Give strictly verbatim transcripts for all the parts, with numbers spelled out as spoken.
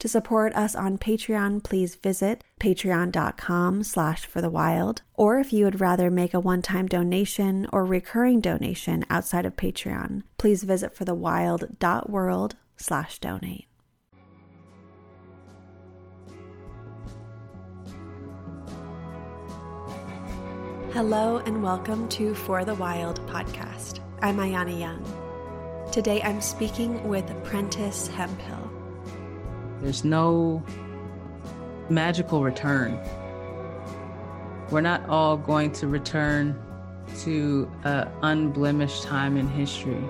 To support us on Patreon, please visit patreon.com slash for the wild, or if you would rather make a one-time donation or recurring donation outside of Patreon, please visit forthewild.world slash donate. Hello and welcome to For the Wild podcast. I'm Ayana Young. Today I'm speaking with Prentice Hemphill. There's no magical return. We're not all going to return to an unblemished time in history.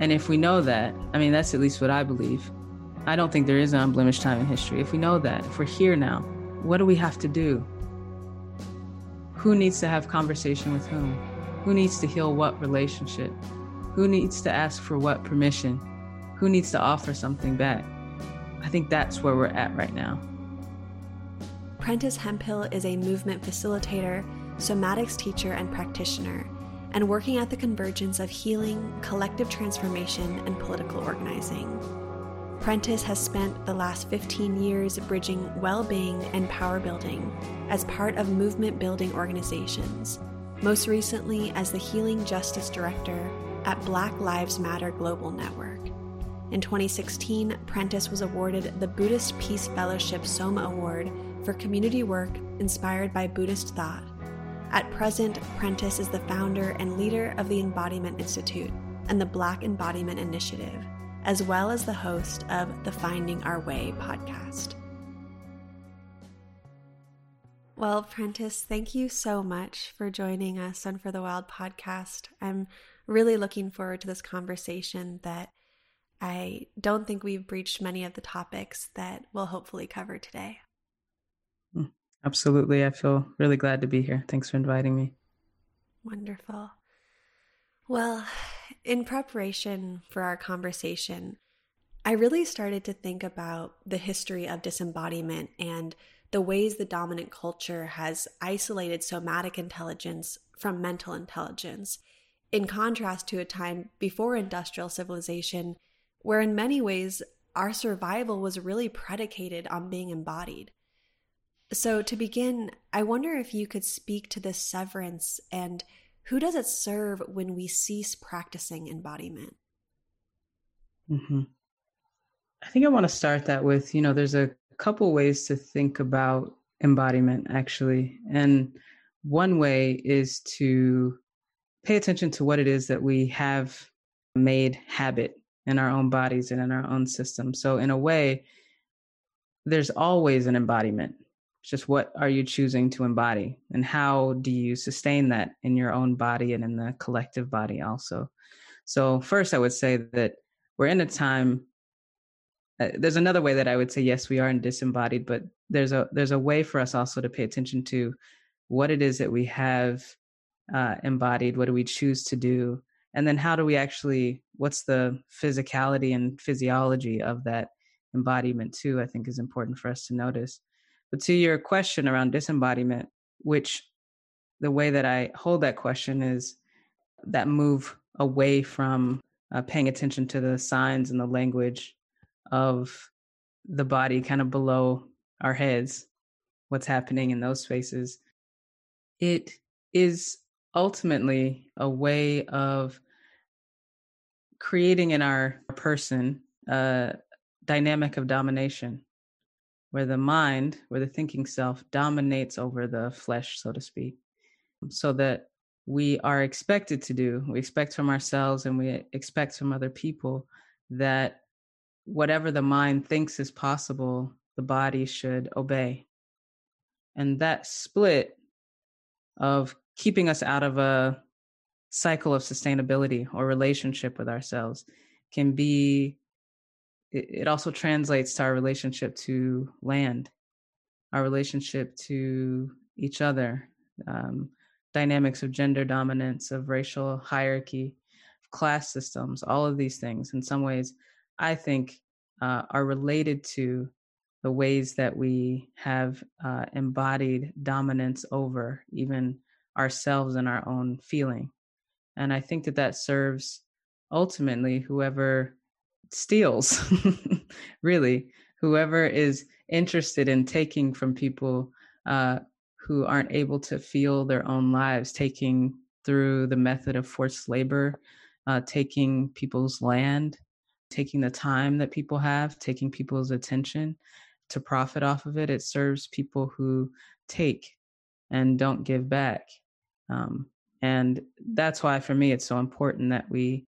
And if we know that, I mean, that's at least what I believe. I don't think there is an unblemished time in history. If we know that, if we're here now, what do we have to do? Who needs to have conversation with whom? Who needs to heal what relationship? Who needs to ask for what permission? Who needs to offer something back? I think that's where we're at right now. Prentice Hemphill is a movement facilitator, somatics teacher, and practitioner, and working at the convergence of healing, collective transformation, and political organizing. Prentice has spent the last fifteen years bridging well-being and power building as part of movement-building organizations, most recently as the Healing Justice Director at Black Lives Matter Global Network. In twenty sixteen, Prentice was awarded the Buddhist Peace Fellowship Soma Award for community work inspired by Buddhist thought. At present, Prentice is the founder and leader of the Embodiment Institute and the Black Embodiment Initiative, as well as the host of the Finding Our Way podcast. Well, Prentice, thank you so much for joining us on For the Wild podcast. I'm really looking forward to this conversation that I don't think we've breached many of the topics that we'll hopefully cover today. Absolutely. I feel really glad to be here. Thanks for inviting me. Wonderful. Well, in preparation for our conversation, I really started to think about the history of disembodiment and the ways the dominant culture has isolated somatic intelligence from mental intelligence, in contrast to a time before industrial civilization, where in many ways our survival was really predicated on being embodied. So to begin, I wonder if you could speak to this severance and who does it serve when we cease practicing embodiment? Mm-hmm. I think I want to start that with, you know, there's a couple ways to think about embodiment, actually. And one way is to pay attention to what it is that we have made habit in our own bodies and in our own system. So in a way, there's always an embodiment. It's just what are you choosing to embody and how do you sustain that in your own body and in the collective body also. So first, I would say that we're in a time, uh, there's another way that I would say, yes, we are disembodied, but there's a there's a way for us also to pay attention to what it is that we have uh, embodied, what do we choose to do, and then how do we actually, what's the physicality and physiology of that embodiment too, I think is important for us to notice. But to your question around disembodiment, which the way that I hold that question is that move away from uh, paying attention to the signs and the language of the body kind of below our heads, what's happening in those spaces. It is ultimately a way of creating in our person a dynamic of domination, where the mind, where the thinking self dominates over the flesh, so to speak, so that we are expected to do, we expect from ourselves and we expect from other people that whatever the mind thinks is possible, the body should obey. And that split of keeping us out of a cycle of sustainability or relationship with ourselves can be it, it also translates to our relationship to land, our relationship to each other, um, dynamics of gender dominance, of racial hierarchy, class systems, all of these things in some ways, I think, uh, are related to the ways that we have uh, embodied dominance over even ourselves and our own feeling. And I think that that serves ultimately whoever steals, really, whoever is interested in taking from people uh, who aren't able to feel their own lives, taking through the method of forced labor, uh, taking people's land, taking the time that people have, taking people's attention to profit off of it. It serves people who take and don't give back. Um, and that's why, for me, it's so important that we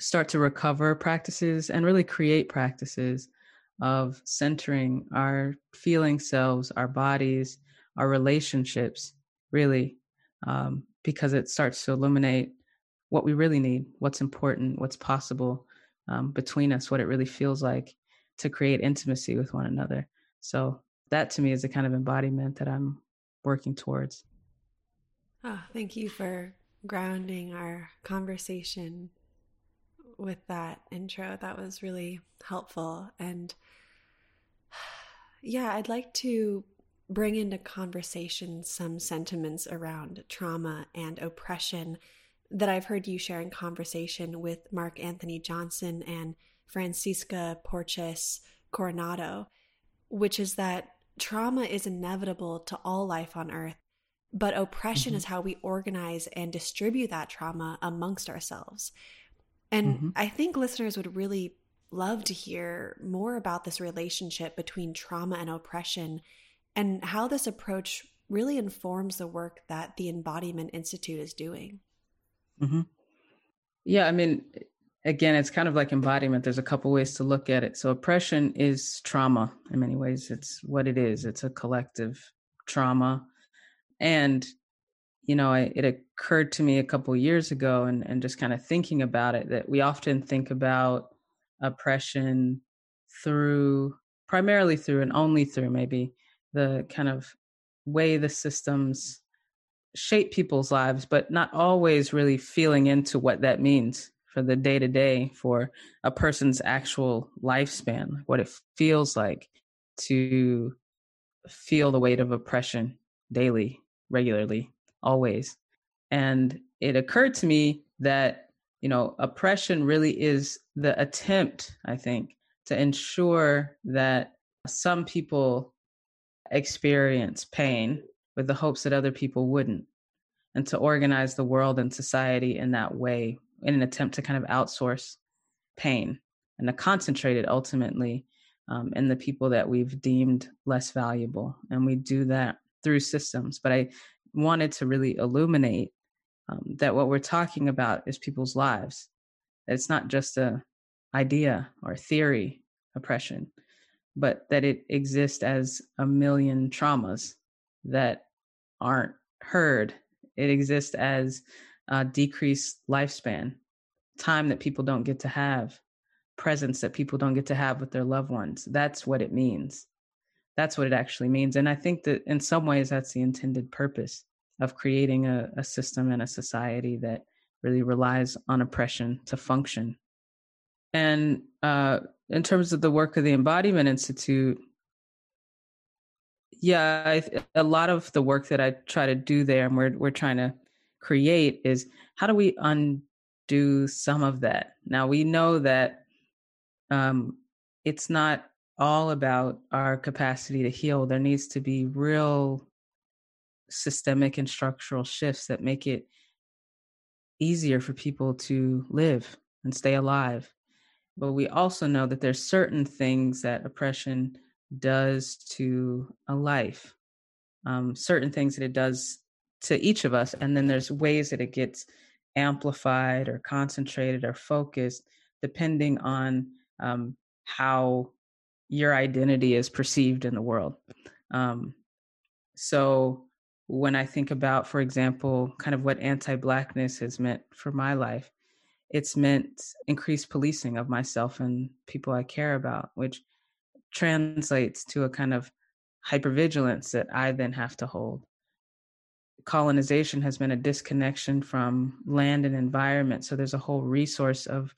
start to recover practices and really create practices of centering our feeling selves, our bodies, our relationships, really, um, because it starts to illuminate what we really need, what's important, what's possible um, between us, what it really feels like to create intimacy with one another. So that, to me, is the kind of embodiment that I'm working towards. Oh, thank you for grounding our conversation with that intro. That was really helpful. And yeah, I'd like to bring into conversation some sentiments around trauma and oppression that I've heard you share in conversation with Mark Anthony Johnson and Francisca Porchas Coronado, which is that trauma is inevitable to all life on earth, but oppression mm-hmm. is how we organize and distribute that trauma amongst ourselves. And mm-hmm. I think listeners would really love to hear more about this relationship between trauma and oppression and how this approach really informs the work that the Embodiment Institute is doing. Mm-hmm. Yeah, I mean, again, it's kind of like embodiment. There's a couple ways to look at it. So oppression is trauma in many ways. It's what it is. It's a collective trauma. And you know, it occurred to me a couple of years ago and, and just kind of thinking about it, that we often think about oppression through, primarily through and only through maybe the kind of way the systems shape people's lives, but not always really feeling into what that means for the day-to-day, for a person's actual lifespan, what it feels like to feel the weight of oppression daily, regularly, always. And it occurred to me that, you know, oppression really is the attempt, I think, to ensure that some people experience pain with the hopes that other people wouldn't, and to organize the world and society in that way, in an attempt to kind of outsource pain and to concentrate it ultimately um, in the people that we've deemed less valuable. And we do that through systems. But I wanted to really illuminate um, that what we're talking about is people's lives. It's not just a idea or theory, oppression, but that it exists as a million traumas that aren't heard. It exists as a decreased lifespan, time that people don't get to have, presence that people don't get to have with their loved ones. That's what it means. That's what it actually means. And I think that in some ways, that's the intended purpose of creating a, a system and a society that really relies on oppression to function. And uh, in terms of the work of the Embodiment Institute, yeah, I, a lot of the work that I try to do there and we're, we're trying to create is, how do we undo some of that? Now, we know that um, it's not all about our capacity to heal. There needs to be real systemic and structural shifts that make it easier for people to live and stay alive. But we also know that there's certain things that oppression does to a life, um, certain things that it does to each of us. And then there's ways that it gets amplified or concentrated or focused, depending on um, how your identity is perceived in the world. Um, so when I think about, for example, kind of what anti-Blackness has meant for my life, it's meant increased policing of myself and people I care about, which translates to a kind of hypervigilance that I then have to hold. Colonization has been a disconnection from land and environment. So there's a whole resource of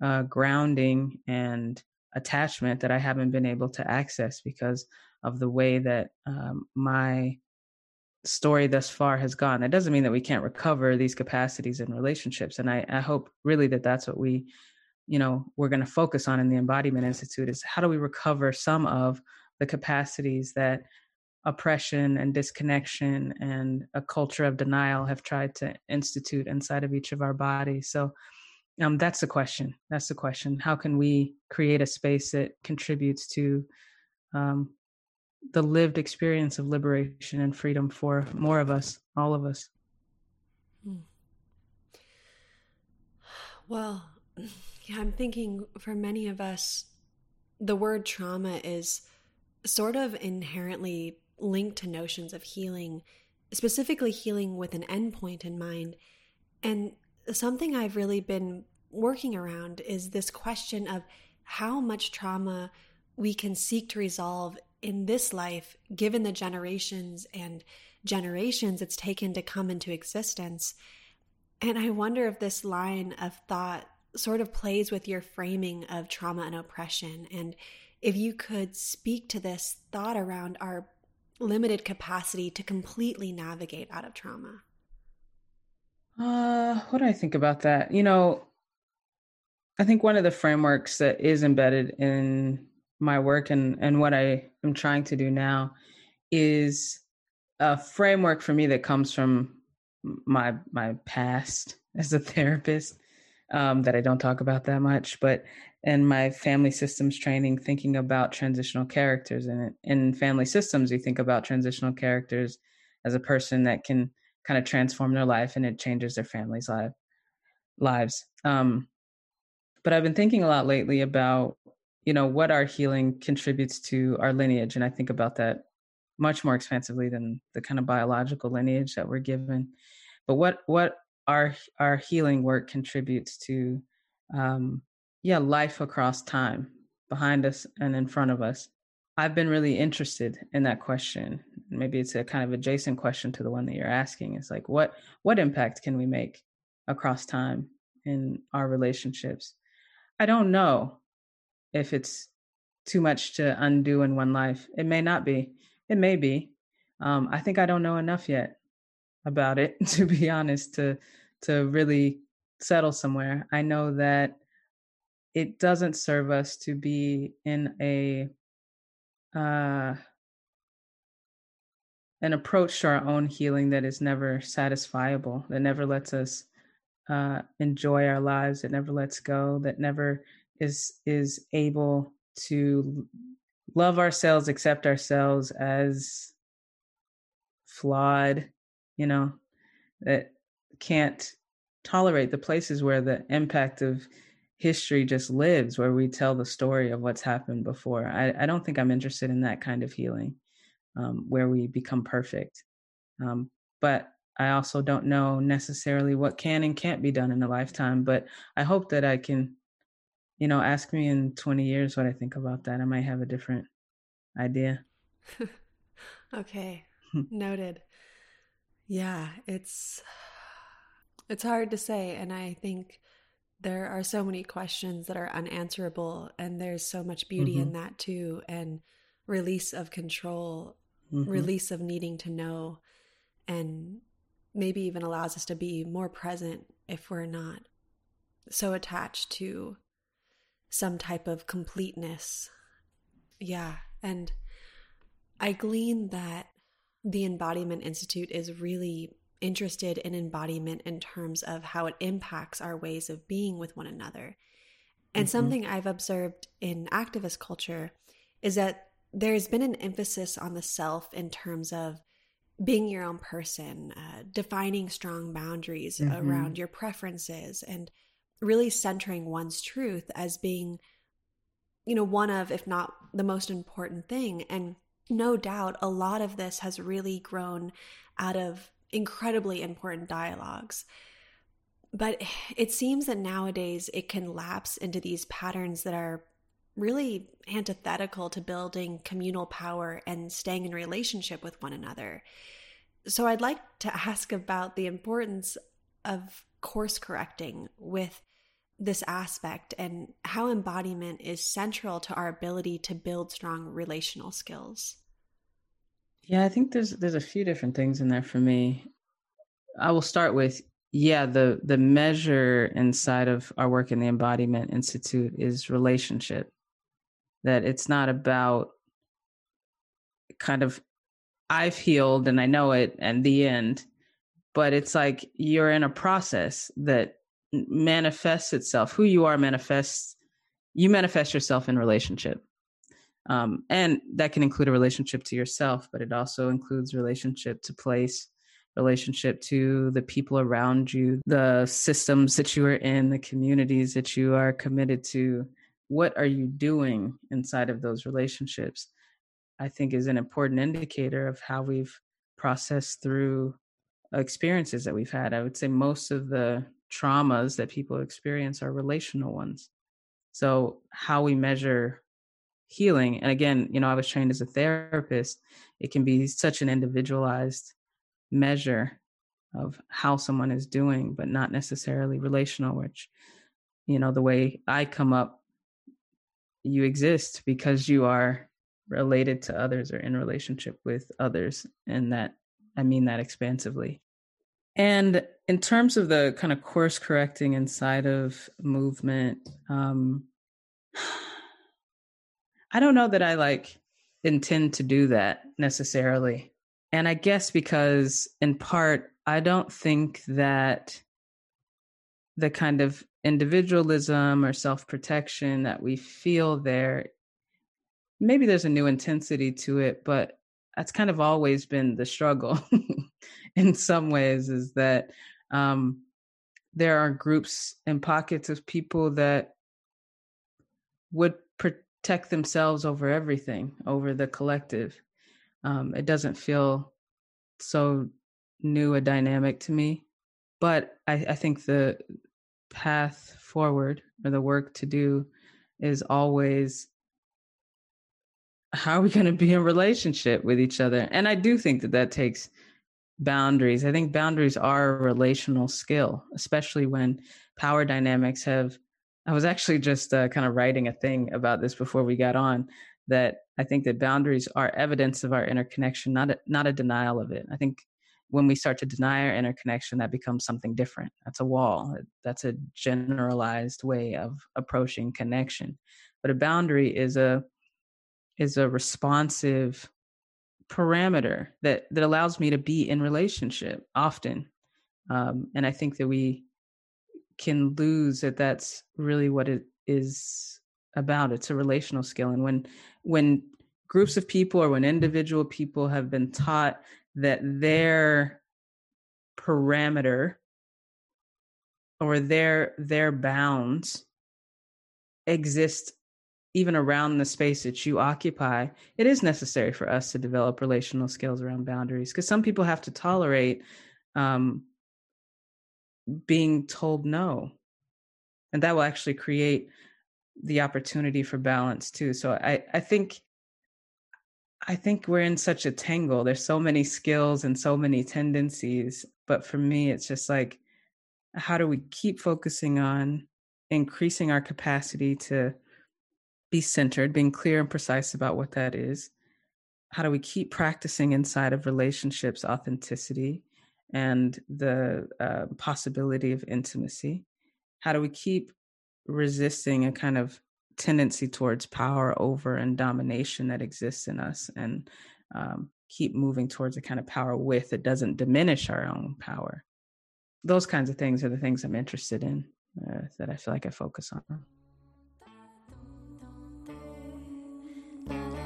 uh, grounding and attachment that I haven't been able to access because of the way that um, my story thus far has gone. That doesn't mean that we can't recover these capacities in relationships. And I, I hope really that that's what we, you know, we're going to focus on in the Embodiment Institute, is how do we recover some of the capacities that oppression and disconnection and a culture of denial have tried to institute inside of each of our bodies. So um, that's the question. That's the question. How can we create a space that contributes to um, the lived experience of liberation and freedom for more of us, all of us? Hmm. Well, yeah, I'm thinking for many of us, the word trauma is sort of inherently linked to notions of healing, specifically healing with an endpoint in mind. And something I've really been working around is this question of how much trauma we can seek to resolve in this life, given the generations and generations it's taken to come into existence. And I wonder if this line of thought sort of plays with your framing of trauma and oppression, and if you could speak to this thought around our limited capacity to completely navigate out of trauma. Uh, what do I think about that? You know, I think one of the frameworks that is embedded in my work and, and what I am trying to do now is a framework for me that comes from my my past as a therapist um, that I don't talk about that much, but and my family systems training, thinking about transitional characters. And in family systems, you think about transitional characters as a person that can kind of transform their life, and it changes their family's life, lives. Um, but I've been thinking a lot lately about, you know, what our healing contributes to our lineage. And I think about that much more expansively than the kind of biological lineage that we're given. But what what our, our healing work contributes to um, Yeah, life across time, behind us and in front of us. I've been really interested in that question. Maybe it's a kind of adjacent question to the one that you're asking. It's like, what what impact can we make across time in our relationships? I don't know if it's too much to undo in one life. It may not be. It may be. Um, I think I don't know enough yet about it, to be honest, to to really settle somewhere. I know that it doesn't serve us to be in a uh, an approach to our own healing that is never satisfiable, that never lets us uh, enjoy our lives, that never lets go, that never is is able to love ourselves, accept ourselves as flawed, you know, that can't tolerate the places where the impact of history just lives, where we tell the story of what's happened before. I, I don't think I'm interested in that kind of healing, um, where we become perfect. Um, but I also don't know necessarily what can and can't be done in a lifetime, but I hope that I can, you know, ask me in twenty years what I think about that. I might have a different idea. Okay. Noted. Yeah, it's, it's hard to say. And I think there are so many questions that are unanswerable, and there's so much beauty mm-hmm. in that too, and release of control, mm-hmm. release of needing to know, and maybe even allows us to be more present if we're not so attached to some type of completeness. Yeah. And I glean that the Embodiment Institute is really interested in embodiment in terms of how it impacts our ways of being with one another. And mm-hmm. something I've observed in activist culture is that there's been an emphasis on the self in terms of being your own person, uh, defining strong boundaries mm-hmm. around your preferences, and really centering one's truth as being, you know, one of, if not the most important thing. And no doubt a lot of this has really grown out of incredibly important dialogues. But it seems that nowadays it can lapse into these patterns that are really antithetical to building communal power and staying in relationship with one another. So I'd like to ask about the importance of course correcting with this aspect and how embodiment is central to our ability to build strong relational skills. Yeah, I think there's there's a few different things in there for me. I will start with, yeah, the the measure inside of our work in the Embodiment Institute is relationship. That it's not about kind of, I've healed and I know it and the end, but it's like you're in a process that manifests itself. Who you are manifests, you manifest yourself in relationship. Um, and that can include a relationship to yourself, but it also includes relationship to place, relationship to the people around you, the systems that you are in, the communities that you are committed to. What are you doing inside of those relationships? I think is an important indicator of how we've processed through experiences that we've had. I would say most of the traumas that people experience are relational ones. So how we measure healing, and again, you know, I was trained as a therapist, it can be such an individualized measure of how someone is doing, but not necessarily relational, which, you know, the way I come up, you exist because you are related to others or in relationship with others. And that, I mean that expansively. And in terms of the kind of course correcting inside of movement, um, I don't know that I like intend to do that necessarily. And I guess because in part, I don't think that the kind of individualism or self-protection that we feel there, maybe there's a new intensity to it, but that's kind of always been the struggle in some ways, is that um, there are groups and pockets of people that would protect themselves over everything, over the collective. Um, it doesn't feel so new a dynamic to me, but I, I think the path forward or the work to do is always, how are we going to be in relationship with each other? And I do think that that takes boundaries. I think boundaries are a relational skill, especially when power dynamics have, I was actually just uh, kind of writing a thing about this before we got on, that I think that boundaries are evidence of our interconnection, not a, not a denial of it. I think when we start to deny our interconnection, that becomes something different. That's a wall. That's a generalized way of approaching connection. But a boundary is a is a responsive parameter that, that allows me to be in relationship often. Um, and I think that we can lose that that's really what it is about. It's a relational skill. And when, when groups of people or when individual people have been taught that their parameter or their, their bounds exist even around the space that you occupy, it is necessary for us to develop relational skills around boundaries, because some people have to tolerate um, being told no. And that will actually create the opportunity for balance too. So I, I think I think we're in such a tangle. There's so many skills and so many tendencies. But for me, it's just like, how do we keep focusing on increasing our capacity to be centered, being clear and precise about what that is? How do we keep practicing inside of relationships, authenticity, and the uh, possibility of intimacy? How do we keep resisting a kind of tendency towards power over and domination that exists in us, and um, keep moving towards a kind of power with that doesn't diminish our own power? Those kinds of things are the things I'm interested in, uh, that I feel like I focus on. Thank you.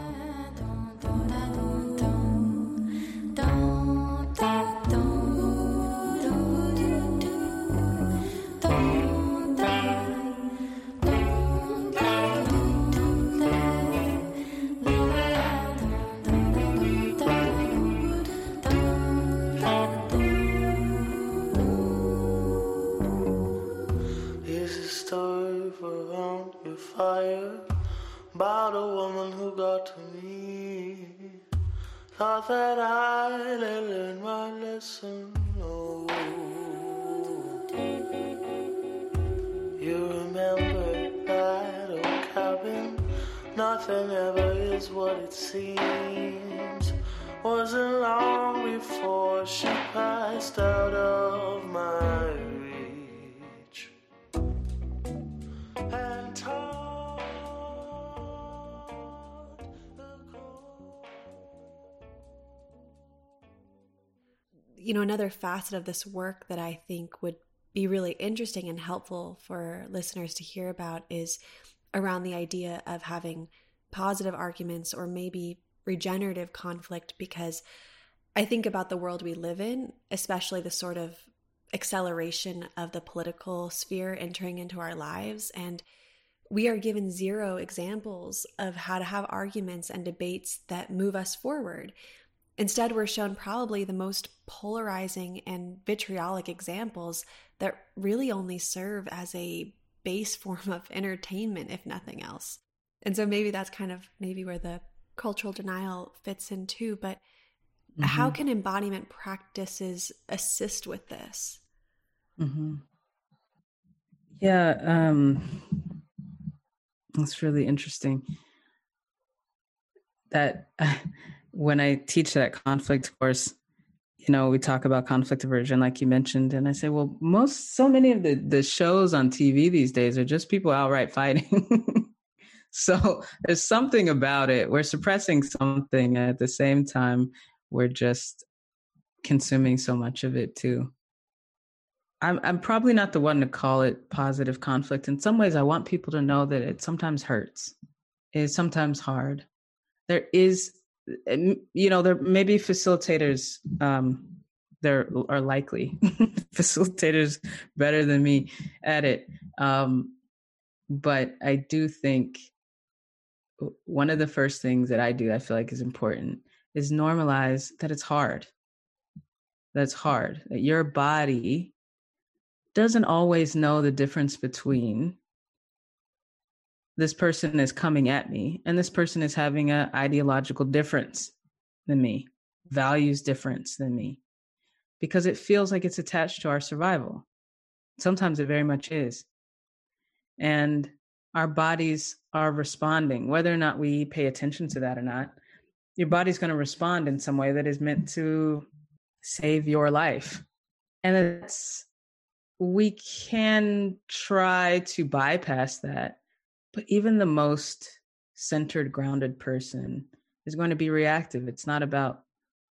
about a woman who got to me. Thought that I had learned my lesson. Oh, you remember that old cabin? Nothing ever is what it seems. Wasn't long before she passed out of my reach. And taught the cold. You know, another facet of this work that I think would be really interesting and helpful for listeners to hear about is around the idea of having positive arguments or maybe regenerative conflict, because I think about the world we live in, especially the sort of acceleration of the political sphere entering into our lives. And we are given zero examples of how to have arguments and debates that move us forward. Instead, we're shown probably the most polarizing and vitriolic examples that really only serve as a base form of entertainment, if nothing else. And so maybe that's kind of maybe where the cultural denial fits in too, but mm-hmm. how can embodiment practices assist with this? Mm-hmm. Yeah, um, that's really interesting. That uh, when I teach that conflict course, you know, we talk about conflict aversion, like you mentioned. And I say, well, most, so many of the, the shows on T V these days are just people outright fighting. So there's something about it. We're suppressing something. And at the same time, we're just consuming so much of it too. I'm I'm probably not the one to call it positive conflict. In some ways, I want people to know that it sometimes hurts. It's sometimes hard. There is, you know, there maybe facilitators, um, there are likely facilitators better than me at it. Um, but I do think one of the first things that I do, I feel like is important is normalize that it's hard. That's hard. That your body doesn't always know the difference between this person is coming at me and this person is having an ideological difference than me, values difference than me, because it feels like it's attached to our survival. Sometimes it very much is. And our bodies are responding, whether or not we pay attention to that or not, your body's going to respond in some way that is meant to save your life. And it's, we can try to bypass that. But even the most centered, grounded person is going to be reactive. It's not about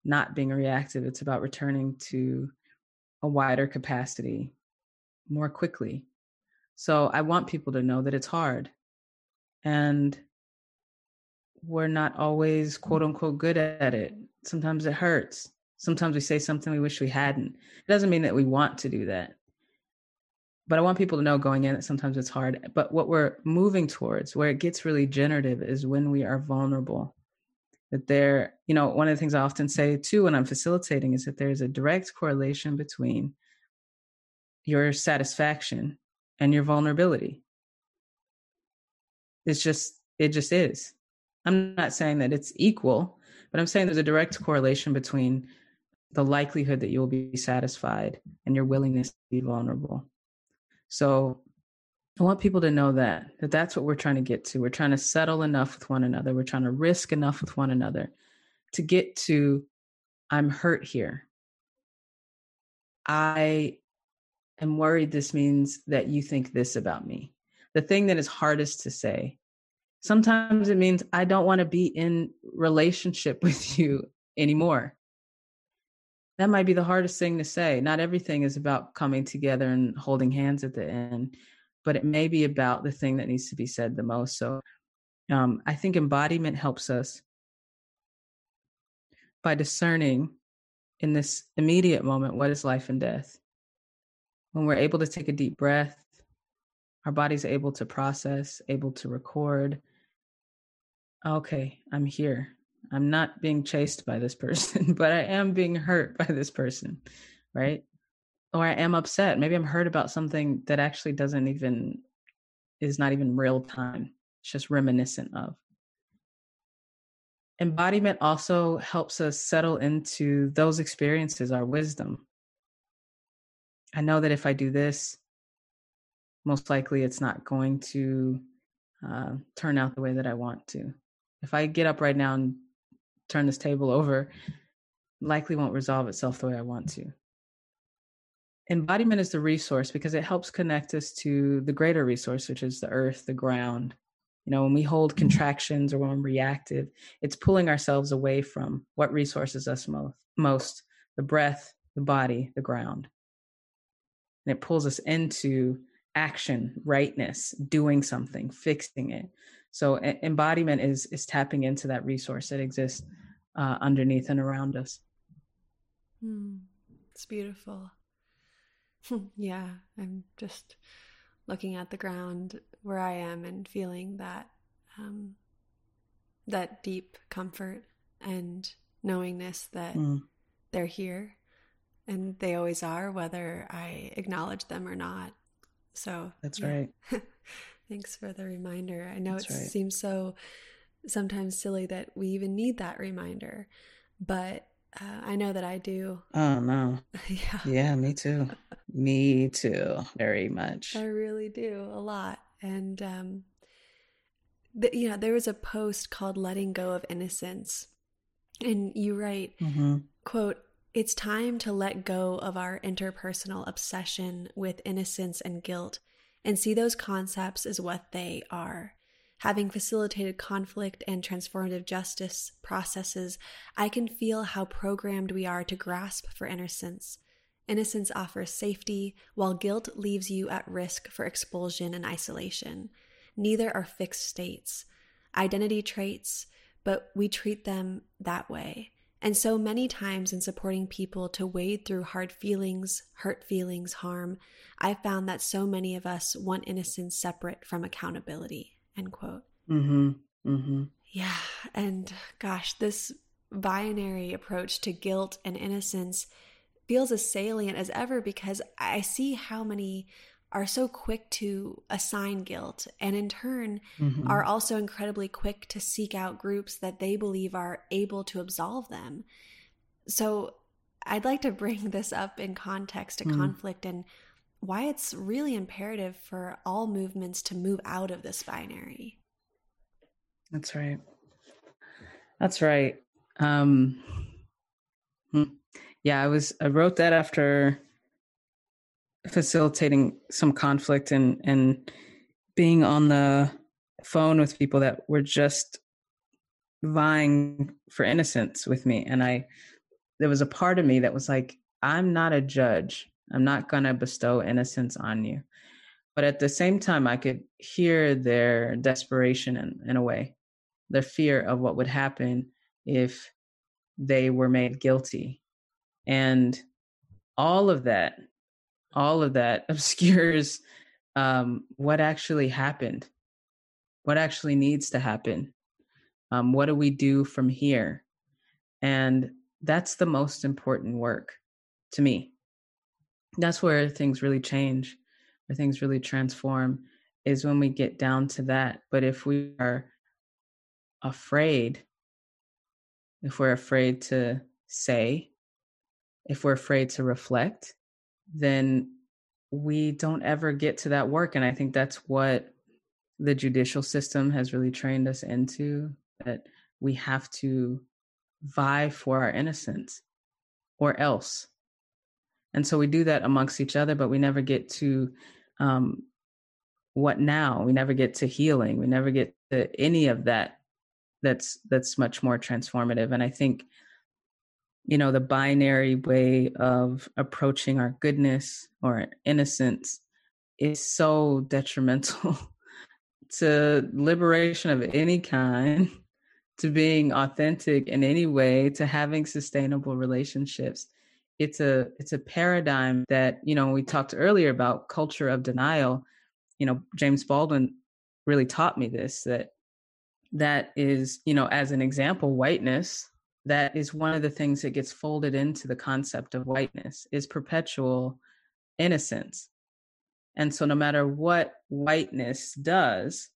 not being reactive. It's about returning to a wider capacity more quickly. So I want people to know that it's hard. And we're not always, quote unquote, good at it. Sometimes it hurts. Sometimes we say something we wish we hadn't. It doesn't mean that we want to do that. But I want people to know going in that sometimes it's hard. But what we're moving towards, where it gets really generative, is when we are vulnerable. That there, you know, one of the things I often say too when I'm facilitating is that there is a direct correlation between your satisfaction and your vulnerability. It's just, it just is. I'm not saying that it's equal, but I'm saying there's a direct correlation between the likelihood that you will be satisfied and your willingness to be vulnerable. So I want people to know that, that that's what we're trying to get to. We're trying to settle enough with one another. We're trying to risk enough with one another to get to, I'm hurt here. I am worried this means that you think this about me. The thing that is hardest to say, sometimes it means I don't want to be in relationship with you anymore. That might be the hardest thing to say. Not everything is about coming together and holding hands at the end, but it may be about the thing that needs to be said the most. So um, I think embodiment helps us by discerning in this immediate moment, what is life and death? When we're able to take a deep breath, our body's able to process, able to record. Okay, I'm here. I'm not being chased by this person, but I am being hurt by this person, right? Or I am upset. Maybe I'm hurt about something that actually doesn't even, is not even real time. it's just reminiscent of. Embodiment also helps us settle into those experiences, our wisdom. I know that if I do this, most likely it's not going to uh, turn out the way that I want to. If I get up right now and turn this table over, likely won't resolve itself the way I want to. Embodiment is the resource because it helps connect us to the greater resource, which is the earth, the ground. You know, when we hold contractions or when we're reactive, it's pulling ourselves away from what resources us mo- most, the breath, the body, the ground. And it pulls us into action, rightness, doing something, fixing it. So a- embodiment is is tapping into that resource that exists uh, underneath and around us. Mm, it's beautiful. Yeah, I'm just looking at the ground where I am and feeling that um, that deep comfort and knowingness that mm. they're here and they always are, whether I acknowledge them or not. So that's yeah. right. Thanks for the reminder. I know that's it right. seems so sometimes silly that we even need that reminder, but Uh, I know that I do. Oh, no. yeah. yeah, me too. Me too. Very much. I really do. A lot. And, um, th- you know, there was a post called Letting Go of Innocence. And you write, mm-hmm. quote, "It's time to let go of our interpersonal obsession with innocence and guilt and see those concepts as what they are. Having facilitated conflict and transformative justice processes, I can feel how programmed we are to grasp for innocence. Innocence offers safety, while guilt leaves you at risk for expulsion and isolation. Neither are fixed states, identity traits, but we treat them that way. And so many times in supporting people to wade through hard feelings, hurt feelings, harm, I found that so many of us want innocence separate from accountability." End quote. Mm-hmm. Mm-hmm. Yeah. And gosh, this binary approach to guilt and innocence feels as salient as ever because I see how many are so quick to assign guilt and in turn mm-hmm. are also incredibly quick to seek out groups that they believe are able to absolve them. So I'd like to bring this up in context to mm. conflict and why it's really imperative for all movements to move out of this binary. That's right. That's right. Um, yeah, I was, I wrote that after facilitating some conflict and, and being on the phone with people that were just vying for innocence with me. And I, there was a part of me that was like, I'm not a judge. I'm not going to bestow innocence on you. But at the same time, I could hear their desperation in, in a way, their fear of what would happen if they were made guilty. And all of that, all of that obscures um, what actually happened, what actually needs to happen. Um, what do we do from here? And that's the most important work to me. That's where things really change, where things really transform, is when we get down to that. But if we are afraid, if we're afraid to say, if we're afraid to reflect, then we don't ever get to that work. And I think that's what the judicial system has really trained us into, that we have to vie for our innocence or else. And so we do that amongst each other, but we never get to um, what now? We never get to healing. We never get to any of that that's that's much more transformative. And I think, you know, the binary way of approaching our goodness or innocence is so detrimental to liberation of any kind, to being authentic in any way, to having sustainable relationships. It's a it's a paradigm that, you know, we talked earlier about culture of denial. You know, James Baldwin really taught me this, that that is, you know, as an example, whiteness, that is one of the things that gets folded into the concept of whiteness is perpetual innocence. And so no matter what whiteness does,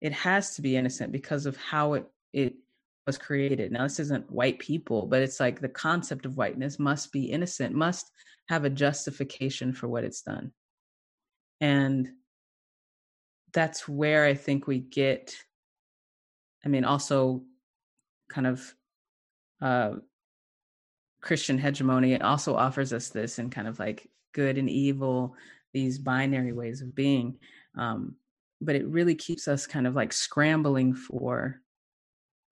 it has to be innocent because of how it, it was created. Now, this isn't white people, but it's like the concept of whiteness must be innocent, must have a justification for what it's done. And that's where I think we get, I mean, also kind of uh, Christian hegemony. It also offers us this in kind of like good and evil, these binary ways of being. Um, but it really keeps us kind of like scrambling for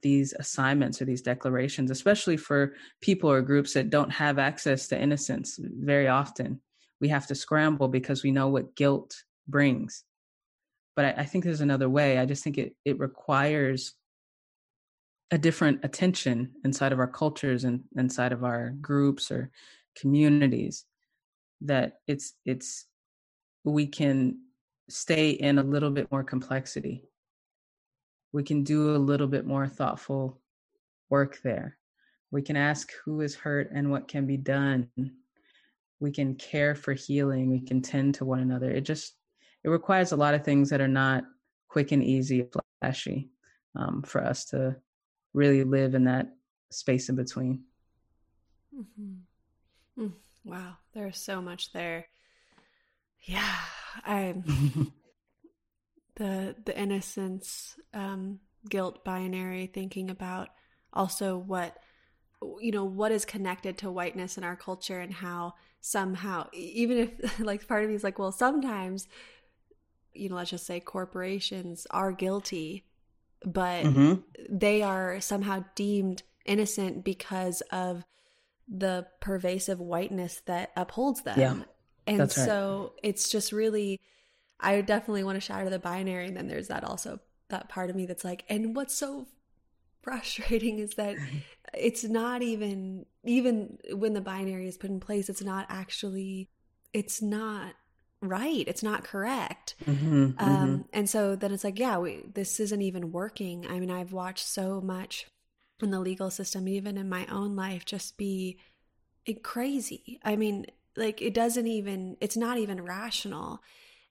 these assignments or these declarations, especially for people or groups that don't have access to innocence very often. We have to scramble because we know what guilt brings. But I, I think there's another way. I just think it it requires a different attention inside of our cultures and inside of our groups or communities, that it's it's we can stay in a little bit more complexity. We can do a little bit more thoughtful work there. We can ask who is hurt and what can be done. We can care for healing. We can tend to one another. It just, it requires a lot of things that are not quick and easy, flashy, um, for us to really live in that space in between. Mm-hmm. Mm. Wow. There's so much there. Yeah. I, the, the innocence, um, guilt binary, thinking about also what, you know, what is connected to whiteness in our culture, and how somehow, even if like part of me is like, well, sometimes, you know, let's just say corporations are guilty, but mm-hmm. they are somehow deemed innocent because of the pervasive whiteness that upholds them. Yeah, and that's right. So it's just really, I definitely want to shatter the binary. And then there's that also, that part of me that's like, and what's so frustrating is that it's not even, even when the binary is put in place, it's not actually, it's not right. It's not correct. Mm-hmm, um, mm-hmm. And so then it's like, yeah, we, this isn't even working. I mean, I've watched so much in the legal system, even in my own life, just be crazy. I mean, like it doesn't even, it's not even rational.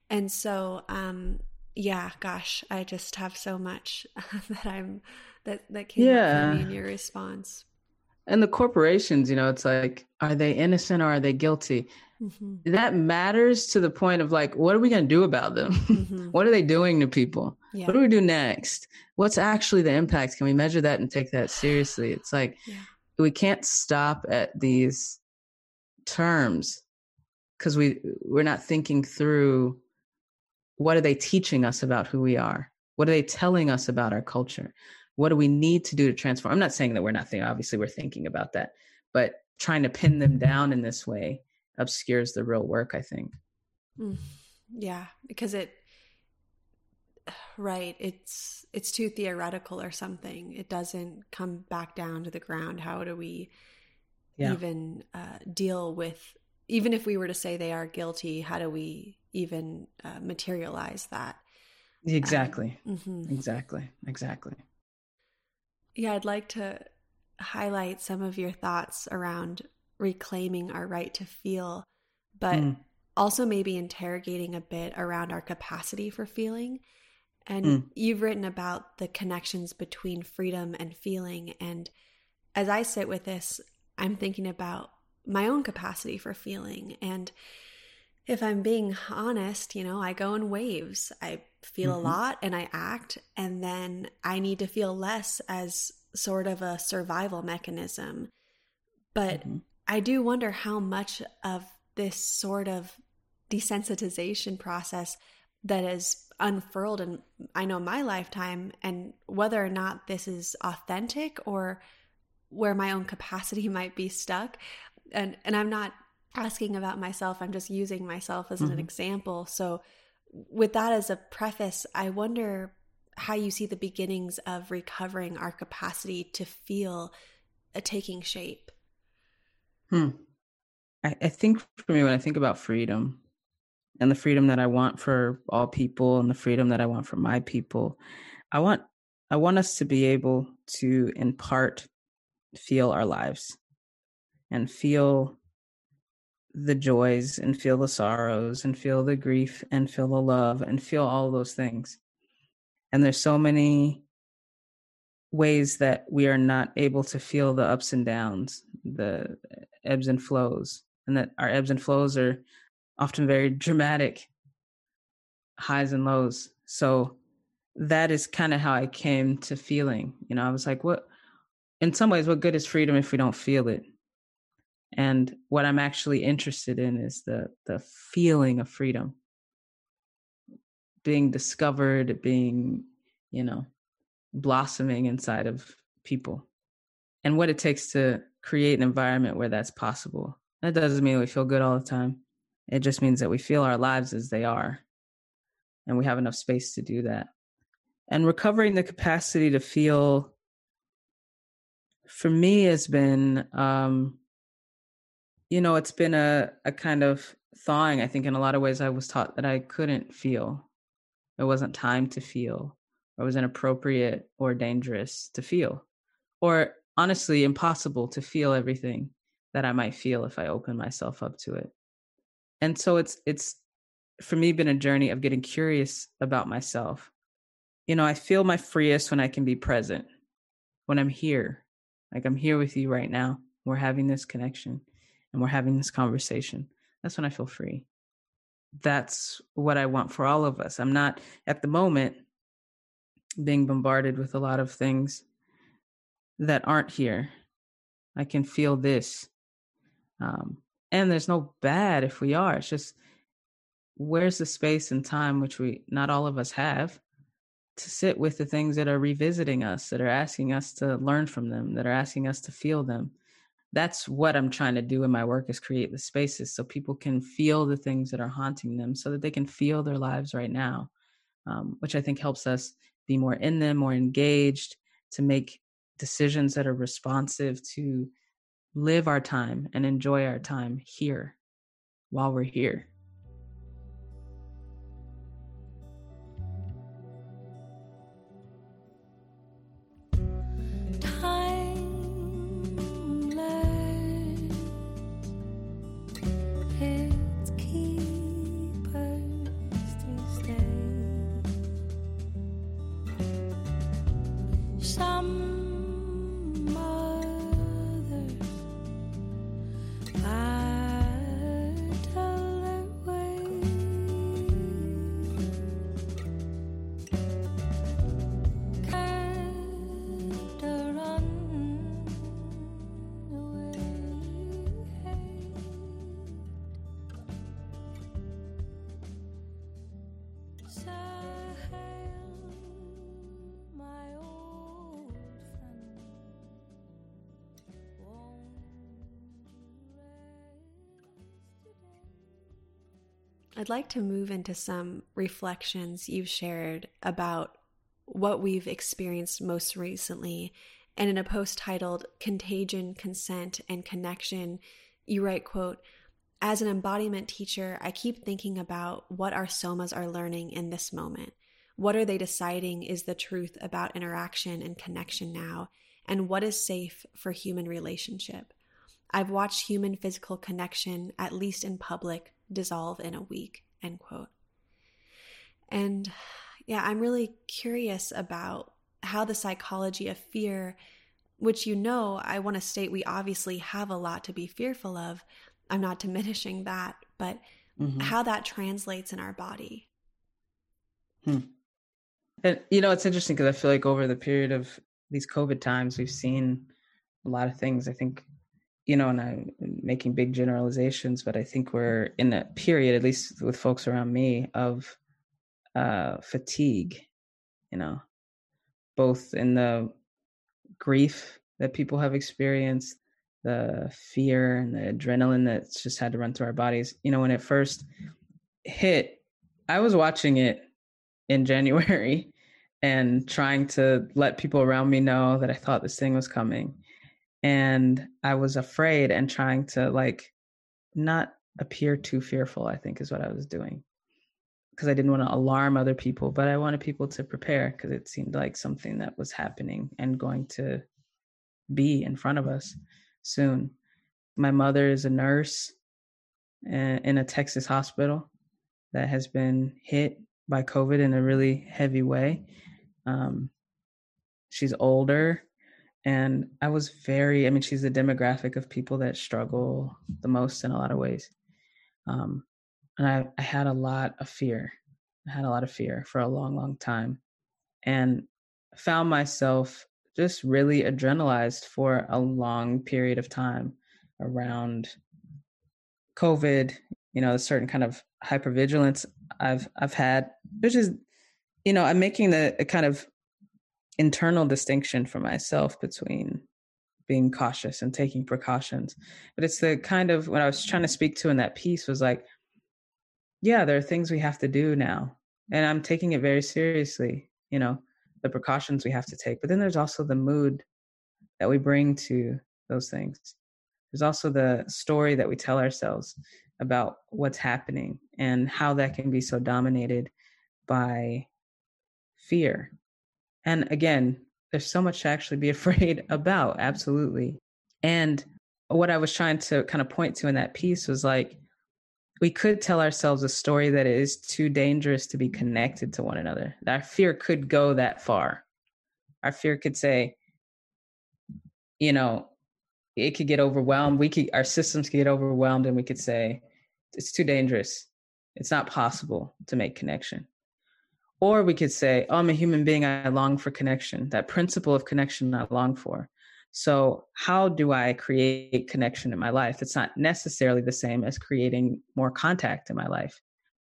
And so, um, yeah, gosh, I just have so much that I'm, that, that came yeah. up for me in your response. And the corporations, you know, it's like, are they innocent or are they guilty? Mm-hmm. That matters to the point of like, what are we going to do about them? Mm-hmm. What are they doing to people? Yeah. What do we do next? What's actually the impact? Can we measure that and take that seriously? It's like, yeah. we can't stop at these terms because we, we're not thinking through, what are they teaching us about who we are? What are they telling us about our culture? What do we need to do to transform? I'm not saying that we're not thinking, obviously we're thinking about that, but trying to pin them down in this way obscures the real work, I think. Mm, yeah, because it, right, it's it's too theoretical or something. It doesn't come back down to the ground. How do we yeah. even uh, deal with, even if we were to say they are guilty, how do we even uh, materialize that? Exactly, um, mm-hmm. exactly, exactly. Yeah, I'd like to highlight some of your thoughts around reclaiming our right to feel, but mm. also maybe interrogating a bit around our capacity for feeling. And mm. you've written about the connections between freedom and feeling. And as I sit with this, I'm thinking about my own capacity for feeling. And if I'm being honest, you know, I go in waves. I feel mm-hmm. a lot and I act, and then I need to feel less as sort of a survival mechanism. But mm-hmm. I do wonder how much of this sort of desensitization process that is unfurled in, I know, my lifetime, and whether or not this is authentic or where my own capacity might be stuck. And and I'm not asking about myself. I'm just using myself as mm-hmm. an example. So with that as a preface, I wonder how you see the beginnings of recovering our capacity to feel uh, taking shape. Hmm. I, I think for me, when I think about freedom and the freedom that I want for all people and the freedom that I want for my people, I want, I want us to be able to, in part, feel our lives and feel the joys and feel the sorrows and feel the grief and feel the love and feel all those things. And there's so many ways that we are not able to feel the ups and downs, the ebbs and flows, and that our ebbs and flows are often very dramatic, highs and lows. So that is kind of how I came to feeling, you know, I was like, what, in some ways, what good is freedom if we don't feel it? And what I'm actually interested in is the the feeling of freedom, being discovered, being, you know, blossoming inside of people, and what it takes to create an environment where that's possible. That doesn't mean we feel good all the time. It just means that we feel our lives as they are, and we have enough space to do that. And recovering the capacity to feel, for me, has been, um, you know, it's been a, a kind of thawing. I think in a lot of ways I was taught that I couldn't feel. There wasn't time to feel, or it was inappropriate or dangerous to feel, or honestly impossible to feel everything that I might feel if I open myself up to it. And so it's, it's for me been a journey of getting curious about myself. You know, I feel my freest when I can be present, when I'm here, like I'm here with you right now. We're having this connection and we're having this conversation. That's when I feel free. That's what I want for all of us. I'm not at the moment being bombarded with a lot of things that aren't here. I can feel this. Um, and there's no bad if we are. It's just, where's the space and time, which we, not all of us have, to sit with the things that are revisiting us, that are asking us to learn from them, that are asking us to feel them. That's what I'm trying to do in my work, is create the spaces so people can feel the things that are haunting them, so that they can feel their lives right now, um, which I think helps us be more in them, more engaged, to make decisions that are responsive, to live our time and enjoy our time here while we're here. I'd like to move into some reflections you've shared about what we've experienced most recently. And in a post titled Contagion, Consent, and Connection, you write, quote, "As an embodiment teacher, I keep thinking about what our somas are learning in this moment. What are they deciding is the truth about interaction and connection now? And what is safe for human relationship? I've watched human physical connection, at least in public, dissolve in a week," end quote. And yeah, I'm really curious about how the psychology of fear, which, you know, I want to state we obviously have a lot to be fearful of. I'm not diminishing that, but mm-hmm. how that translates in our body. Hmm. And, you know, it's interesting because I feel like over the period of these COVID times, we've seen a lot of things. I think, you know, and I'm making big generalizations, but I think we're in a period, at least with folks around me, of uh, fatigue, you know, both in the grief that people have experienced, the fear and the adrenaline that's just had to run through our bodies. You know, when it first hit, I was watching it in January and trying to let people around me know that I thought this thing was coming. And I was afraid and trying to, like, not appear too fearful, I think is what I was doing. Because I didn't want to alarm other people, but I wanted people to prepare, because it seemed like something that was happening and going to be in front of us soon. My mother is a nurse in a Texas hospital that has been hit by COVID in a really heavy way. Um, she's older, and I was very, I mean, she's the demographic of people that struggle the most in a lot of ways. Um, and I, I had a lot of fear. I had a lot of fear for a long, long time, and found myself just really adrenalized for a long period of time around COVID, you know, a certain kind of hypervigilance I've, I've had, which is, you know, I'm making the a kind of internal distinction for myself between being cautious and taking precautions. But it's the kind of, what I was trying to speak to in that piece was like, yeah, there are things we have to do now. And I'm taking it very seriously, you know, the precautions we have to take. But then there's also the mood that we bring to those things. There's also the story that we tell ourselves about what's happening and how that can be so dominated by fear. And again, there's so much to actually be afraid about, absolutely. And what I was trying to kind of point to in that piece was like, we could tell ourselves a story that it is too dangerous to be connected to one another. Our fear could go that far. Our fear could say, you know, it could get overwhelmed. We could, our systems could get overwhelmed, and we could say, it's too dangerous. It's not possible to make connection. Or we could say, oh, I'm a human being. I long for connection. That principle of connection I long for. So how do I create connection in my life? It's not necessarily the same as creating more contact in my life.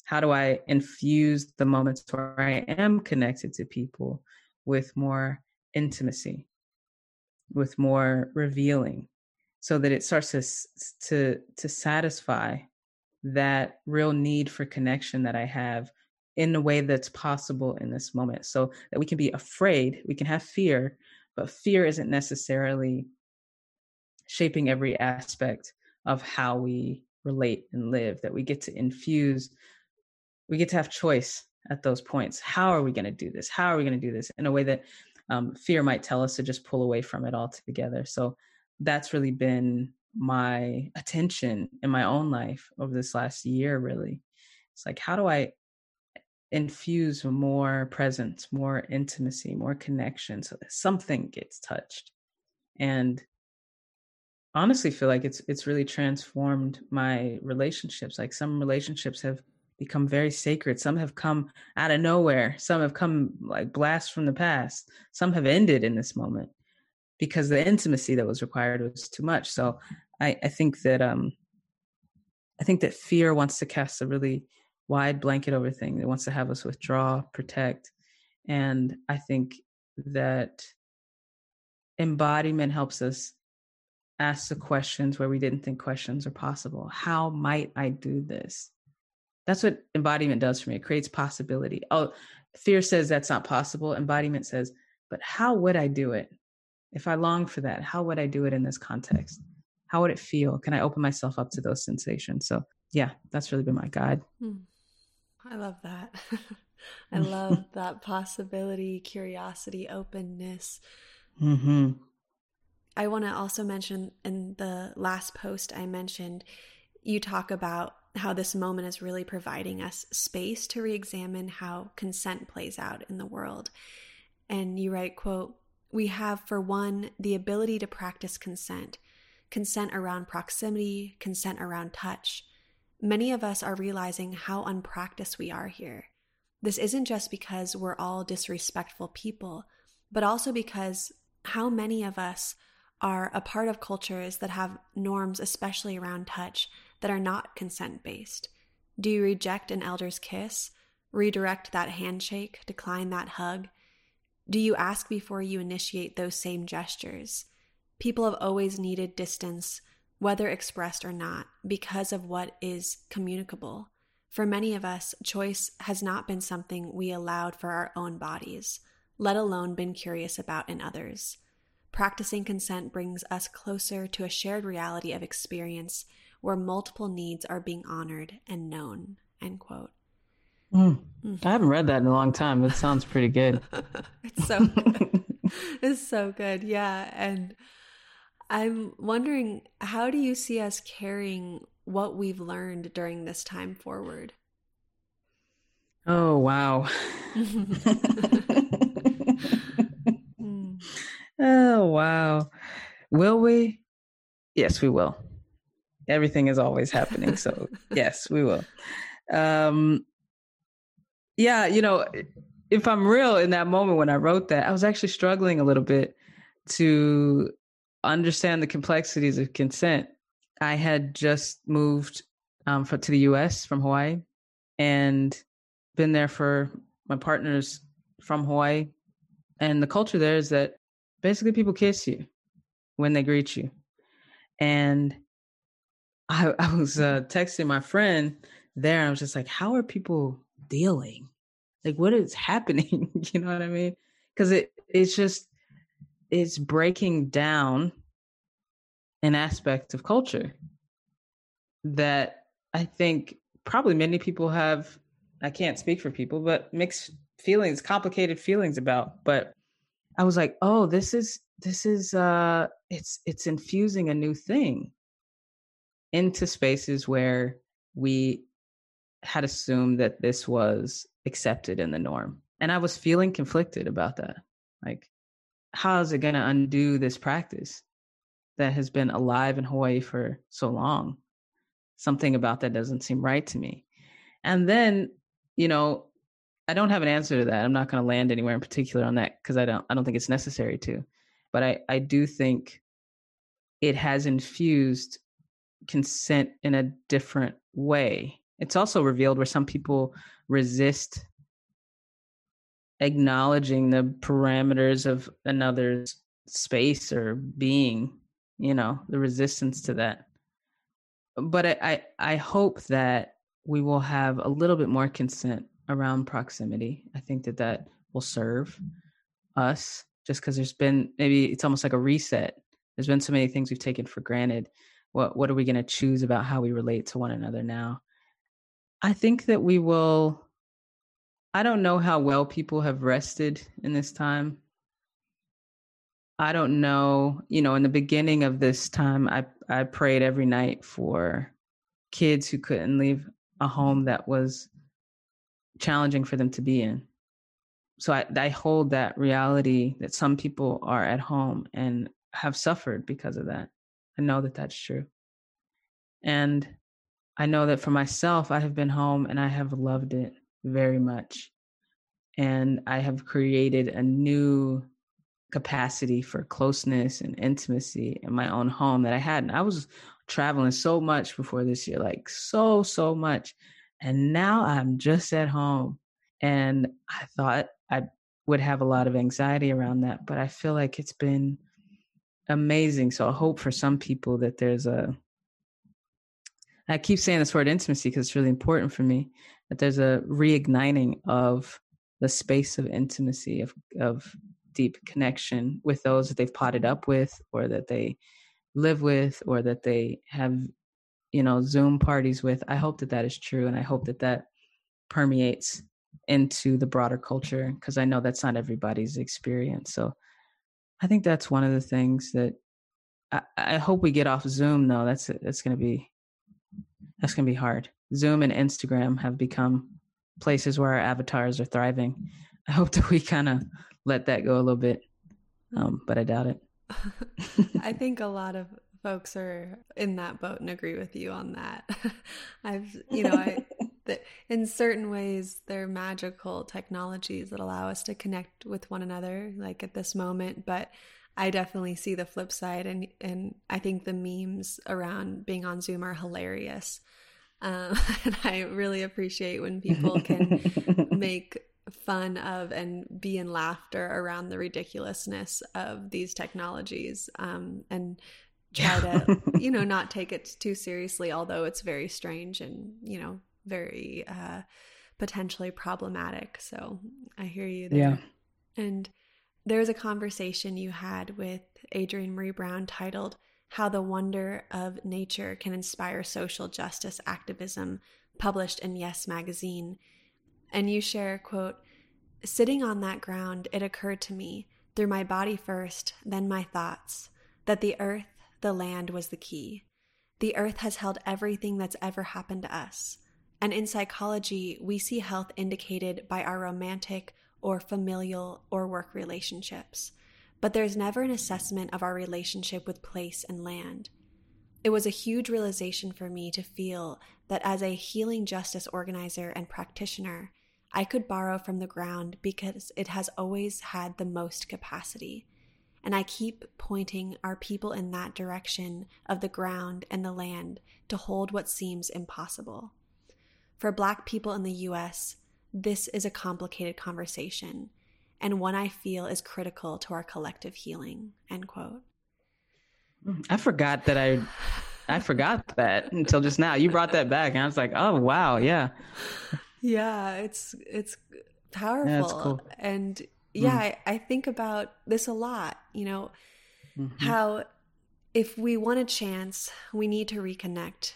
How do I infuse the moments where I am connected to people with more intimacy, with more revealing, so that it starts to, to, to satisfy that real need for connection that I have in a way that's possible in this moment, so that we can be afraid, we can have fear, but fear isn't necessarily shaping every aspect of how we relate and live, that we get to infuse, we get to have choice at those points. How are we going to do this? How are we going to do this in a way that um, fear might tell us to just pull away from it altogether? So that's really been my attention in my own life over this last year, really. It's like, how do I infuse more presence, more intimacy, more connection, so that something gets touched? And honestly feel like it's it's really transformed my relationships. Like, some relationships have become very sacred. Some have come out of nowhere. Some have come like blasts from the past. Some have ended in this moment because the intimacy that was required was too much. So I, I think that um I think that fear wants to cast a really wide blanket over thing. It wants to have us withdraw, protect. And I think that embodiment helps us ask the questions where we didn't think questions are possible. How might I do this? That's what embodiment does for me. It creates possibility. Oh, fear says that's not possible. Embodiment says, but how would I do it? If I long for that, how would I do it in this context? How would it feel? Can I open myself up to those sensations? So yeah, that's really been my guide. Hmm. I love that. I love that possibility, curiosity, openness. Mm-hmm. I want to also mention, in the last post I mentioned, you talk about how this moment is really providing us space to re-examine how consent plays out in the world. And you write, quote, "We have, for one, the ability to practice consent, consent around proximity, consent around touch. Many of us are realizing how unpracticed we are here. This isn't just because we're all disrespectful people, but also because how many of us are a part of cultures that have norms, especially around touch, that are not consent-based. Do you reject an elder's kiss? Redirect that handshake? Decline that hug? Do you ask before you initiate those same gestures? People have always needed distance, whether expressed or not, because of what is communicable. For many of us, choice has not been something we allowed for our own bodies, let alone been curious about in others. Practicing consent brings us closer to a shared reality of experience where multiple needs are being honored and known," end quote. Mm. Mm. I haven't read that in a long time. It sounds pretty good. It's so good. It's so good, yeah. And I'm wondering, how do you see us carrying what we've learned during this time forward? Oh, wow. Oh, wow. Will we? Yes, we will. Everything is always happening. So yes, we will. Um, yeah, you know, if I'm real, in that moment when I wrote that, I was actually struggling a little bit to understand the complexities of consent. I had just moved um, for, to the U S from Hawaii and been there for my partners from Hawaii. And the culture there is that basically people kiss you when they greet you. And I, I was uh, texting my friend there. And I was just like, how are people dealing? Like, what is happening? You know what I mean? Because it, it's just, it's breaking down an aspect of culture that I think probably many people have, I can't speak for people, but mixed feelings, complicated feelings about. But I was like, oh, this is, this is, uh, it's, it's infusing a new thing into spaces where we had assumed that this was accepted in the norm. And I was feeling conflicted about that. Like, how is it going to undo this practice that has been alive in Hawaii for so long? Something about that doesn't seem right to me. And then, you know, I don't have an answer to that. I'm not going to land anywhere in particular on that because I don't, I don't think it's necessary to. But I, I do think it has infused consent in a different way. It's also revealed where some people resist acknowledging the parameters of another's space or being, you know, the resistance to that. But I, I, I hope that we will have a little bit more consent around proximity. I think that that will serve us, just because there's been, maybe it's almost like a reset. There's been so many things we've taken for granted. What, what are we going to choose about how we relate to one another now? I think that we will, I don't know how well people have rested in this time. I don't know, you know, in the beginning of this time, I, I prayed every night for kids who couldn't leave a home that was challenging for them to be in. So I, I hold that reality that some people are at home and have suffered because of that. I know that that's true. And I know that for myself, I have been home and I have loved it very much. And I have created a new capacity for closeness and intimacy in my own home that I hadn't. I was traveling so much before this year, like so, so much. And now I'm just at home. And I thought I would have a lot of anxiety around that, but I feel like it's been amazing. So I hope for some people that there's a, I keep saying this word intimacy because it's really important for me, that there's a reigniting of the space of intimacy, of, of deep connection with those that they've potted up with, or that they live with, or that they have, you know, Zoom parties with. I hope that that is true. And I hope that that permeates into the broader culture, because I know that's not everybody's experience. So I think that's one of the things that I, I hope we get off Zoom though. That's, that's going to be, that's going to be hard. Zoom and Instagram have become places where our avatars are thriving. I hope that we kind of let that go a little bit, um, but I doubt it. I think a lot of folks are in that boat and agree with you on that. I've, you know, I, that in certain ways, they're magical technologies that allow us to connect with one another, like at this moment, but I definitely see the flip side. And, and I think the memes around being on Zoom are hilarious. Um, and I really appreciate when people can make fun of and be in laughter around the ridiculousness of these technologies, um, and try to, you know, not take it too seriously, although it's very strange and, you know, very uh, potentially problematic. So I hear you there. Yeah. And there was a conversation you had with Adrienne Marie Brown titled How the Wonder of Nature Can Inspire Social Justice Activism, published in Yes Magazine. And you share, quote, "Sitting on that ground, it occurred to me, through my body first, then my thoughts, that the earth, the land was the key. The earth has held everything that's ever happened to us. And in psychology, we see health indicated by our romantic or familial or work relationships. but there's never an assessment of our relationship with place and land. It was a huge realization for me to feel that as a healing justice organizer and practitioner, I could borrow from the ground because it has always had the most capacity. And I keep pointing our people in that direction of the ground and the land to hold what seems impossible. For Black people in the U S, this is a complicated conversation, and one I feel is critical to our collective healing, end quote. I forgot that I, I forgot that until just now. You brought that back, and I was like, oh, wow, yeah. Yeah, it's it's powerful. Yeah, that's cool. And yeah, mm. I, I think about this a lot, you know, mm-hmm. how if we want a chance, we need to reconnect.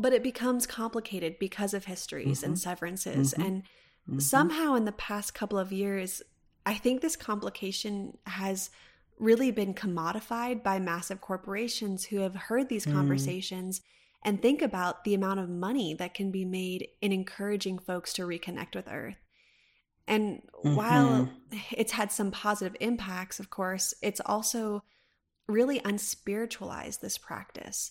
But it becomes complicated because of histories mm-hmm. and severances. Mm-hmm. And mm-hmm. somehow in the past couple of years, I think this complication has really been commodified by massive corporations who have heard these mm. conversations and think about the amount of money that can be made in encouraging folks to reconnect with Earth. And mm-hmm. while it's had some positive impacts, of course, it's also really unspiritualized this practice.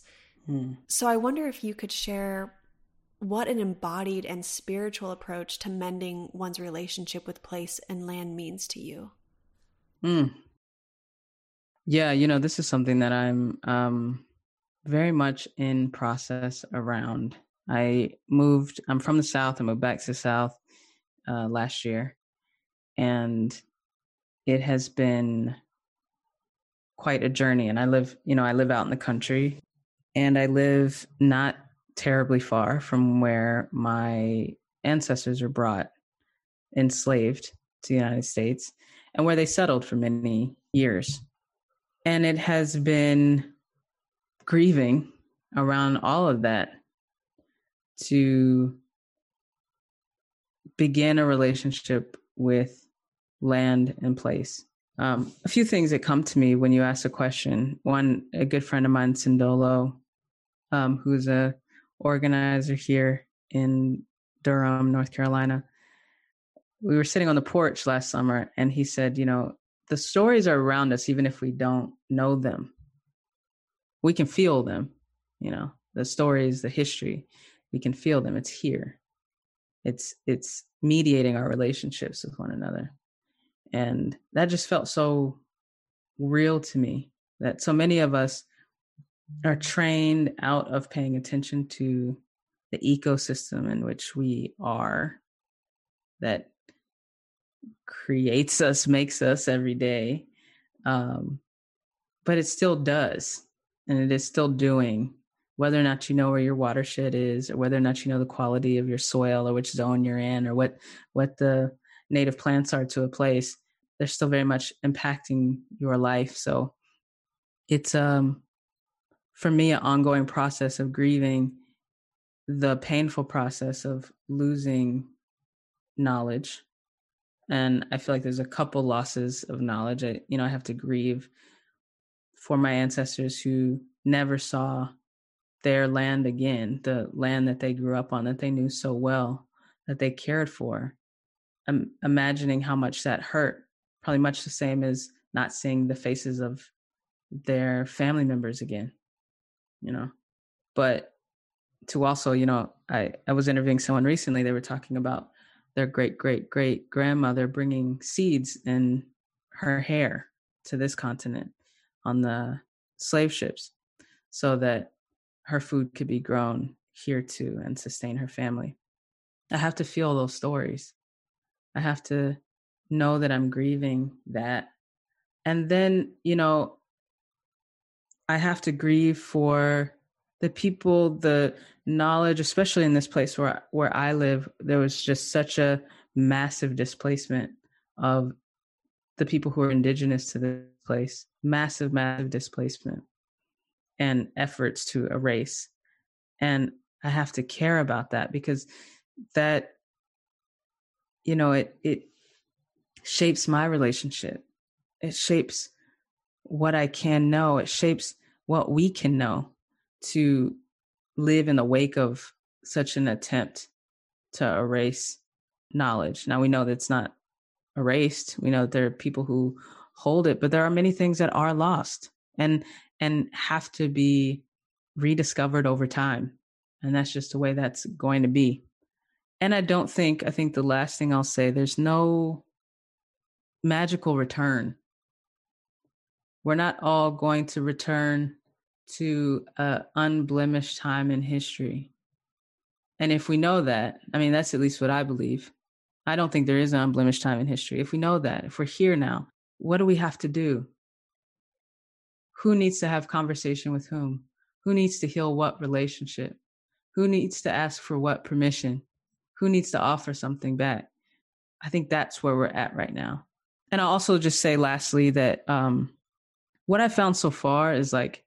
Mm. So I wonder if you could share what an embodied and spiritual approach to mending one's relationship with place and land means to you. Mm. Yeah, you know, this is something that I'm um, very much in process around. I moved, I'm from the South, I moved back to the South uh, last year, and it has been quite a journey. And I live, you know, I live out in the country, and I live not terribly far from where my ancestors were brought enslaved to the United States and where they settled for many years. And it has been grieving around all of that to begin a relationship with land and place. Um, a few things that come to me when you ask a question. One, a good friend of mine, Sindolo, um, who's a organizer here in Durham, North Carolina. We were sitting on the porch last summer, and he said, you know, the stories are around us, even if we don't know them. We can feel them, you know, the stories, the history, we can feel them. It's here. It's, it's mediating our relationships with one another. And that just felt so real to me, that so many of us are trained out of paying attention to the ecosystem in which we are, that creates us, makes us every day. Um, but it still does. And it is still doing, whether or not you know where your watershed is, or whether or not you know the quality of your soil, or which zone you're in, or what, what the native plants are to a place, they're still very much impacting your life. So it's, um, for me, an ongoing process of grieving the painful process of losing knowledge. And I feel like there's a couple losses of knowledge. I, you know, I have to grieve for my ancestors who never saw their land again, the land that they grew up on, that they knew so well, that they cared for. I'm imagining how much that hurt, probably much the same as not seeing the faces of their family members again, you know. But to also, you know, I, I was interviewing someone recently, they were talking about their great, great, great grandmother bringing seeds in her hair to this continent on the slave ships so that her food could be grown here too and sustain her family. I have to feel those stories. I have to know that I'm grieving that. And then, you know, I have to grieve for the people, the knowledge, especially in this place where where I live, there was just such a massive displacement of the people who are indigenous to this place, massive, massive displacement and efforts to erase. And I have to care about that because that, you know, it it shapes my relationship. It shapes what I can know. It shapes what we can know to live in the wake of such an attempt to erase knowledge. Now we know that it's not erased. We know that there are people who hold it. But there are many things that are lost and and have to be rediscovered over time. And that's just the way that's going to be. And I don't think, I think the last thing I'll say, there's no magical return. We're not all going to return to an unblemished time in history. And if we know that, I mean, that's at least what I believe. I don't think there is an unblemished time in history. If we know that, if we're here now, what do we have to do? Who needs to have conversation with whom? Who needs to heal what relationship? Who needs to ask for what permission? Who needs to offer something back? I think that's where we're at right now. And I'll also just say lastly that um, what I found so far is like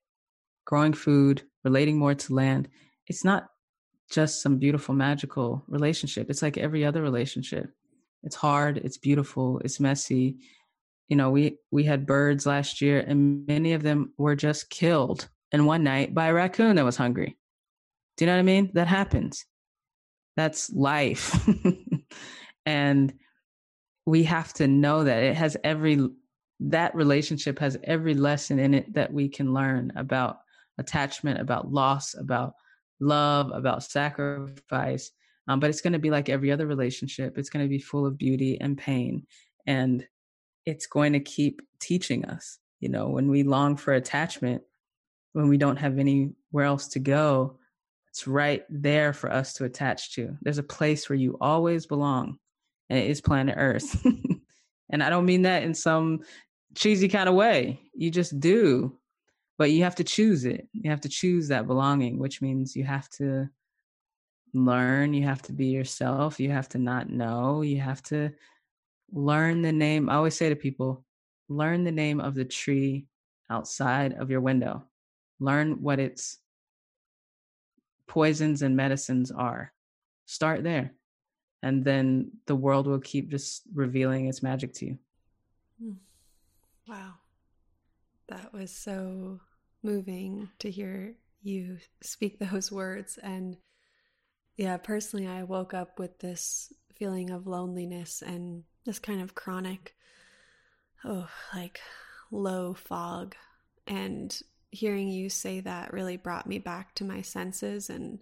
growing food, relating more to land. It's not just some beautiful, magical relationship. It's like every other relationship. It's hard. It's beautiful. It's messy. You know, we, we had birds last year and many of them were just killed in one night by a raccoon that was hungry. Do you know what I mean? That happens. That's life. And we have to know that it has every, that relationship has every lesson in it that we can learn about attachment, about loss, about love, about sacrifice. Um, but it's going to be like every other relationship. It's going to be full of beauty and pain. And it's going to keep teaching us, you know, when we long for attachment, when we don't have anywhere else to go, it's right there for us to attach to. There's a place where you always belong, and it is planet Earth. And I don't mean that in some cheesy kind of way. You just do, but you have to choose it. You have to choose that belonging, which means you have to learn. You have to be yourself. You have to not know. You have to learn the name. I always say to people, learn the name of the tree outside of your window. Learn what its poisons and medicines are. Start there. And then the world will keep just revealing its magic to you. Wow. That was so moving to hear you speak those words. And yeah, personally, I woke up with this feeling of loneliness and this kind of chronic, oh, like low fog. And hearing you say that really brought me back to my senses and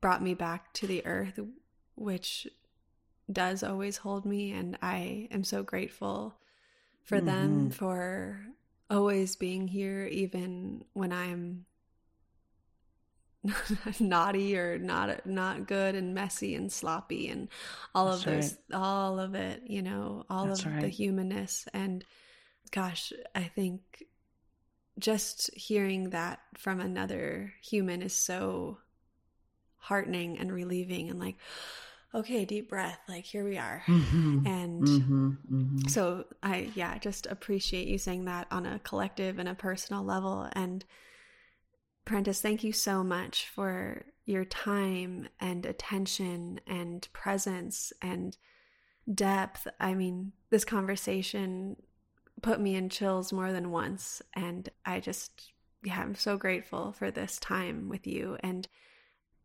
brought me back to the earth, which does always hold me. And I am so grateful for mm-hmm. them for always being here, even when I'm naughty or not not good and messy and sloppy and all That's of those, right. all of it, you know, all That's of right. the humanness. And gosh, I think just hearing that from another human is so heartening and relieving and like, okay, deep breath, like here we are. Mm-hmm. And mm-hmm. Mm-hmm. so I, yeah, just appreciate you saying that on a collective and a personal level. And Prentice, thank you so much for your time and attention and presence and depth. I mean, this conversation put me in chills more than once. And I just, yeah, I'm so grateful for this time with you. And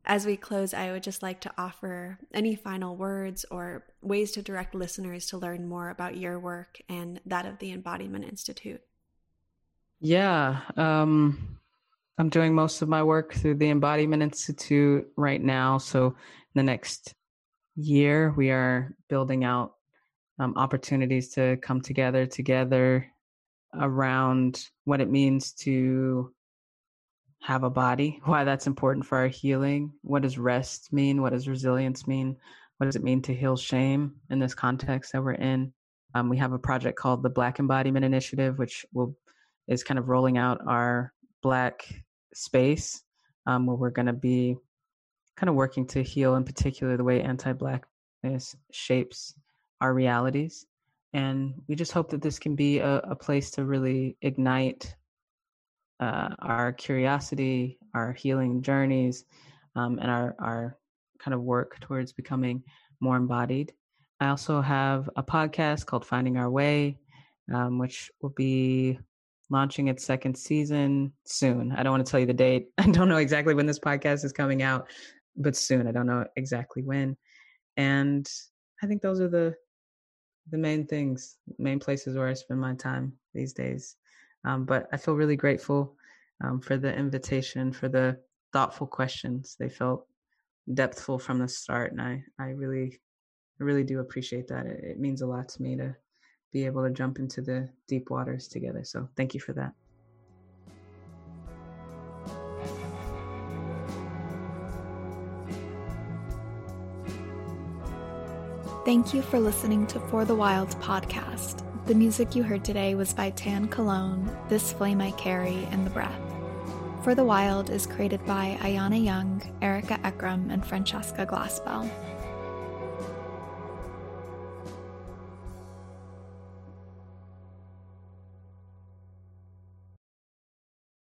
as we close, I would just like to offer any final words or ways to direct listeners to learn more about your work and that of the Embodiment Institute. Yeah. Um, I'm doing most of my work through the Embodiment Institute right now. So in the next year, we are building out Um, opportunities to come together together around what it means to have a body, why that's important for our healing. What does rest mean? What does resilience mean? What does it mean to heal shame in this context that we're in? Um, we have a project called the Black Embodiment Initiative, which will is kind of rolling out our Black space, um, where we're going to be kind of working to heal in particular the way anti-Blackness shapes our realities. And we just hope that this can be a, a place to really ignite uh, our curiosity, our healing journeys, um, and our, our kind of work towards becoming more embodied. I also have a podcast called Finding Our Way, um, which will be launching its second season soon. I don't want to tell you the date. I don't know exactly when this podcast is coming out, but soon. I don't know exactly when. And I think those are the the main things, main places where I spend my time these days. Um, but I feel really grateful um, for the invitation, for the thoughtful questions. They felt depthful from the start, and I, I really, really do appreciate that. It, it means a lot to me to be able to jump into the deep waters together. So thank you for that. Thank you for listening to For the Wild podcast. The music you heard today was by Tan Cologne, This Flame I Carry, and The Breath. For the Wild is created by Ayana Young, Erica Ekram, and Francesca Glassbell.